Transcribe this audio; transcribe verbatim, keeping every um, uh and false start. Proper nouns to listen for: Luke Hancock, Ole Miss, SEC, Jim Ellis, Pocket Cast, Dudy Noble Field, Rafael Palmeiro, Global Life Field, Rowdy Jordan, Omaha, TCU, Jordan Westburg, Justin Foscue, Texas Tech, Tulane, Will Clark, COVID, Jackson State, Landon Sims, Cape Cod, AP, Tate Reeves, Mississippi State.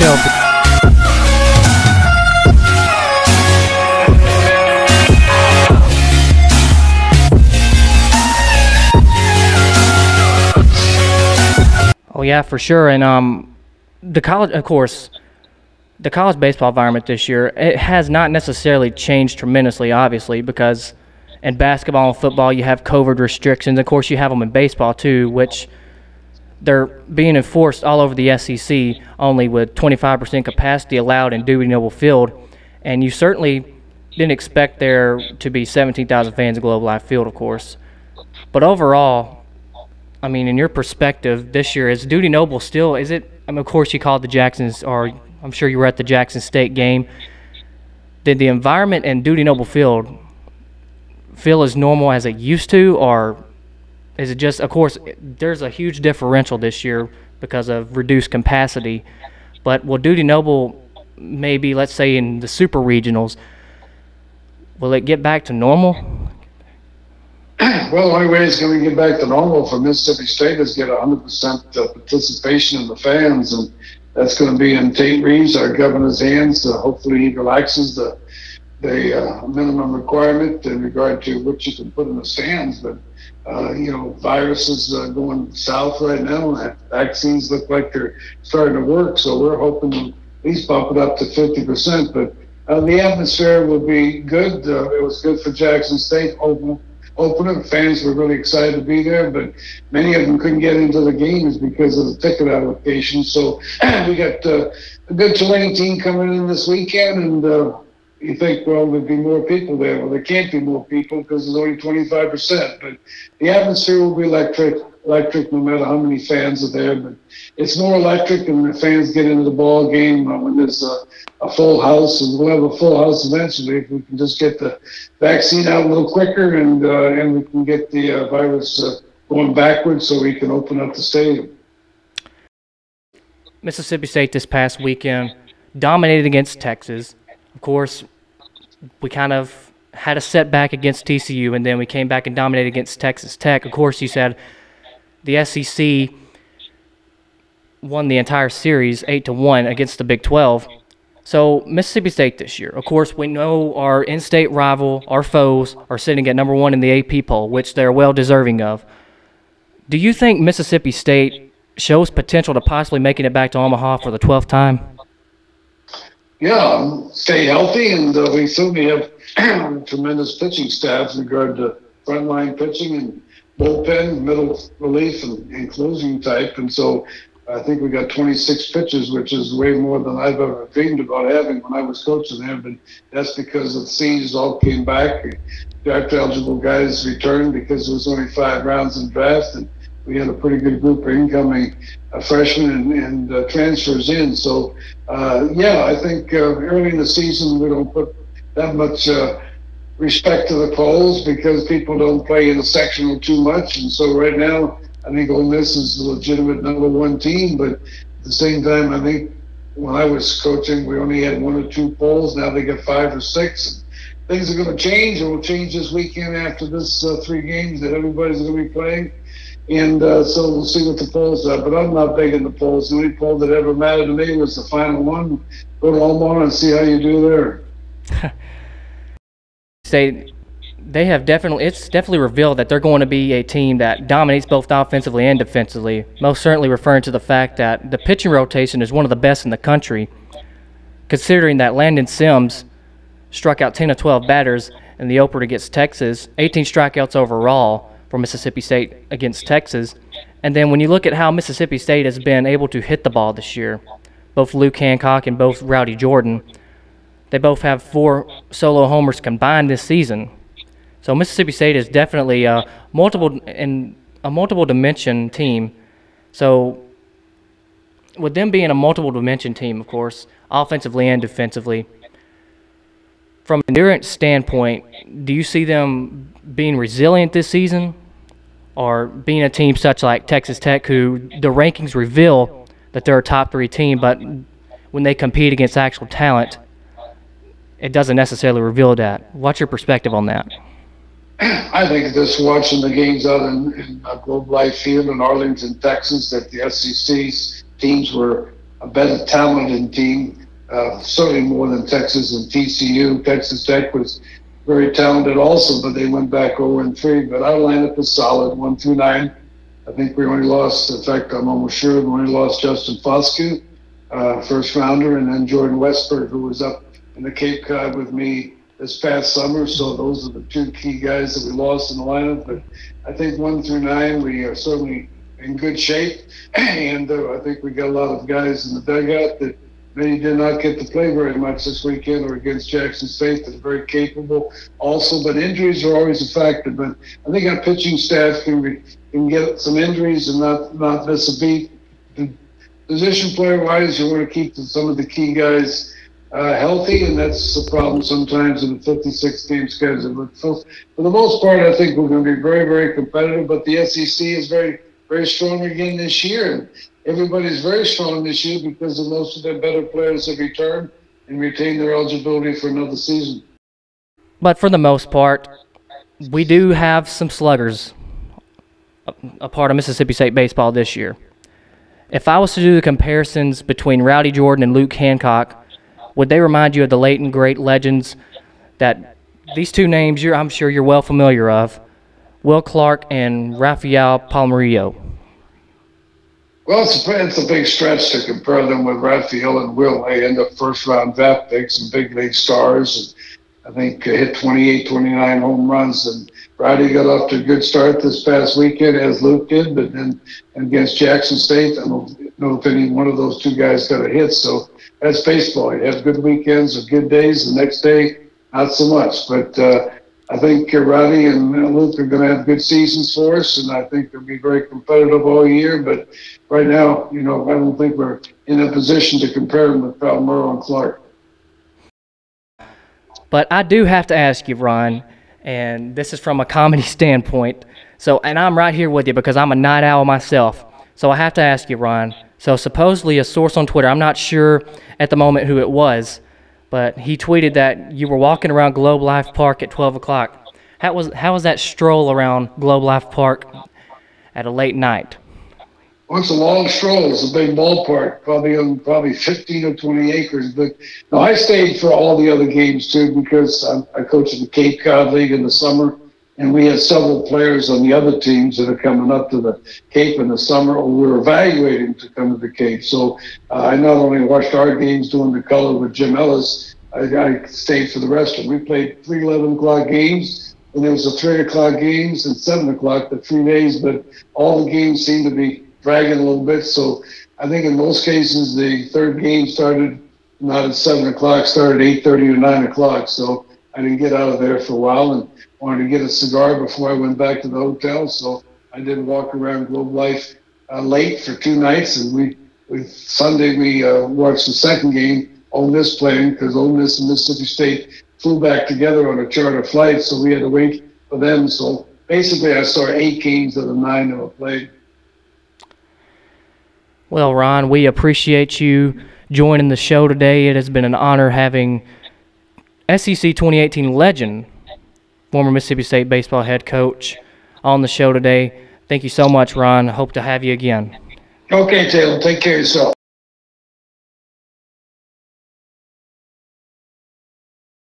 Shelton. Oh yeah, for sure. And um, the college, of course, the college baseball environment this year, it has not necessarily changed tremendously, obviously, because in basketball and football you have COVID restrictions. Of course, you have them in baseball too, which they're being enforced all over the S E C, only with twenty-five percent capacity allowed in Dudy Noble Field. And you certainly didn't expect there to be seventeen thousand fans at Global Life Field, of course. But overall, I mean, in your perspective this year, is Dudy Noble still, is it, I mean, of course you called the Jacksons, or I'm sure you were at the Jackson State game. Did the environment in Dudy Noble Field feel as normal as it used to, or is it just, of course, there's a huge differential this year because of reduced capacity. But will Dudy Noble, maybe, let's say in the super regionals, will it get back to normal? Well, the only way it's going to get back to normal for Mississippi State is get one hundred percent participation of the fans, and that's going to be in Tate Reeves, our governor's hands. So hopefully he relaxes the, the uh, minimum requirement in regard to what you can put in the stands. But Uh, you know, viruses uh, going south right now, and vaccines look like they're starting to work. So we're hoping to at least bump it up to fifty percent. But uh, the atmosphere will be good. Uh, it was good for Jackson State open, opener. Fans were really excited to be there, but many of them couldn't get into the games because of the ticket allocation. So we got uh, a good Tulane team coming in this weekend, and uh, you think, well, there'd be more people there. Well, there can't be more people because there's only twenty-five percent. But the atmosphere will be electric, electric no matter how many fans are there. But it's more electric when the fans get into the ball game, when there's a, a full house, and we'll have a full house eventually if we can just get the vaccine out a little quicker, and uh, and we can get the uh, virus uh, going backwards so we can open up the stadium. Mississippi State this past weekend dominated against Texas. Of course, we kind of had a setback against T C U, and then we came back and dominated against Texas Tech. Of course, you said the S E C won the entire series eight to one against the Big twelve. So Mississippi State this year, of course, we know our in-state rival, our foes, are sitting at number one in the A P poll, which they're well deserving of. Do you think Mississippi State shows potential to possibly making it back to Omaha for the twelfth time? Yeah, stay healthy, and uh, we certainly have tremendous pitching staff in regard to frontline pitching and bullpen, middle relief, and, and closing type. And so I think we got twenty-six pitchers, which is way more than I've ever dreamed about having when I was coaching there. But that's because the seniors all came back. Draft-eligible guys returned because there was only five rounds in draft, and we had a pretty good group of incoming uh, freshmen and, and uh, transfers in. So, uh, yeah, I think uh, early in the season we don't put that much uh, respect to the polls because people don't play in the sectional too much. And so right now I think Ole Miss is the legitimate number one team. But at the same time, I think when I was coaching, we only had one or two polls. Now they get five or six. Things are going to change. It will change this weekend after this uh, three games that everybody's going to be playing. And uh, so we'll see what the polls are. But I'm not big in the polls. The only poll that ever mattered to me was the final one. Go to Omaha and see how you do there. Say, they have definitely, it's definitely revealed that they're going to be a team that dominates both offensively and defensively, most certainly referring to the fact that the pitching rotation is one of the best in the country, considering that Landon Sims struck out ten of twelve batters in the opener against Texas, eighteen strikeouts overall for Mississippi State against Texas. And then when you look at how Mississippi State has been able to hit the ball this year, both Luke Hancock and both Rowdy Jordan, they both have four solo homers combined this season. So Mississippi State is definitely a multiple and a multiple dimension team. So with them being a multiple dimension team, of course, offensively and defensively, from an endurance standpoint, do you see them being resilient this season, or being a team such like Texas Tech, who the rankings reveal that they're a top three team, but when they compete against actual talent, it doesn't necessarily reveal that? What's your perspective on that? I think just watching the games out in, in Global Life Field in Arlington, Texas, that the S E C teams were a better talented team, uh, certainly more than Texas and T C U. Texas Tech was very talented also, but they went back oh and three. But our lineup is solid, one through nine. I think we only lost, in fact, I'm almost sure we only lost Justin Foscue, uh, first rounder, and then Jordan Westburg, who was up in the Cape Cod with me this past summer. So those are the two key guys that we lost in the lineup. But I think one through nine, we are certainly in good shape. And uh, I think we got a lot of guys in the dugout that many did not get to play very much this weekend or against Jackson State that are very capable also. But injuries are always a factor. But I think our pitching staff can be, can get some injuries and not, not miss a beat. And position player-wise, you want to keep some of the key guys uh, healthy, and that's the problem sometimes in the fifty-six team schedule. So for the most part, I think we're going to be very, very competitive, but the S E C is very, very strong again this year. And everybody's very strong this year because of most of their better players have returned and retained their eligibility for another season. But for the most part, we do have some sluggers a part of Mississippi State baseball this year. If I was to do the comparisons between Rowdy Jordan and Luke Hancock, would they remind you of the late and great legends that these two names you're, I'm sure you're well familiar of, Will Clark and Rafael Palmeiro? Well, it's a, it's a big stretch to compare them with Rafael and Will. They end up first-round draft picks and big league stars, and I think uh, hit twenty-eight, twenty-nine home runs, and Rowdy got off to a good start this past weekend, as Luke did, but then against Jackson State, I don't know if any one of those two guys got a hit. So that's baseball. You have good weekends or good days. The next day, not so much. But uh, I think Rowdy and Luke are going to have good seasons for us, and I think they'll be very competitive all year. But right now, you know, I don't think we're in a position to compare them with Palmeiro and Clark. But I do have to ask you, Ron, and this is from a comedy standpoint. So, and I'm right here with you because I'm a night owl myself. So I have to ask you, Ron. So supposedly a source on Twitter, I'm not sure at the moment who it was, but he tweeted that you were walking around Globe Life Park at twelve o'clock. How was, how was that stroll around Globe Life Park at a late night? Well, it's a long stroll. It's a big ballpark, probably on probably fifteen or twenty acres. But no, I stayed for all the other games too because I, I coach in the Cape Cod League in the summer, and we had several players on the other teams that are coming up to the Cape in the summer, or we were evaluating to come to the Cape. So uh, I not only watched our games doing the color with Jim Ellis, I, I stayed for the rest of them. We played three eleven o'clock games, and there was the three o'clock games and seven o'clock the three days. But all the games seemed to be dragging a little bit, so I think in most cases the third game started not at seven o'clock, started at eight thirty or nine o'clock, so I didn't get out of there for a while and wanted to get a cigar before I went back to the hotel, so I did walk around Globe Life uh, late for two nights, and we, we Sunday we uh, watched the second game, Ole Miss playing, because Ole Miss and Mississippi State flew back together on a charter flight, so we had to wait for them, so basically I saw eight games of the nine that were played. Well, Ron, we appreciate you joining the show today. It has been an honor having S E C twenty eighteen legend, former Mississippi State baseball head coach, on the show today. Thank you so much, Ron. Hope to have you again. Okay, Taylor. Take care of yourself.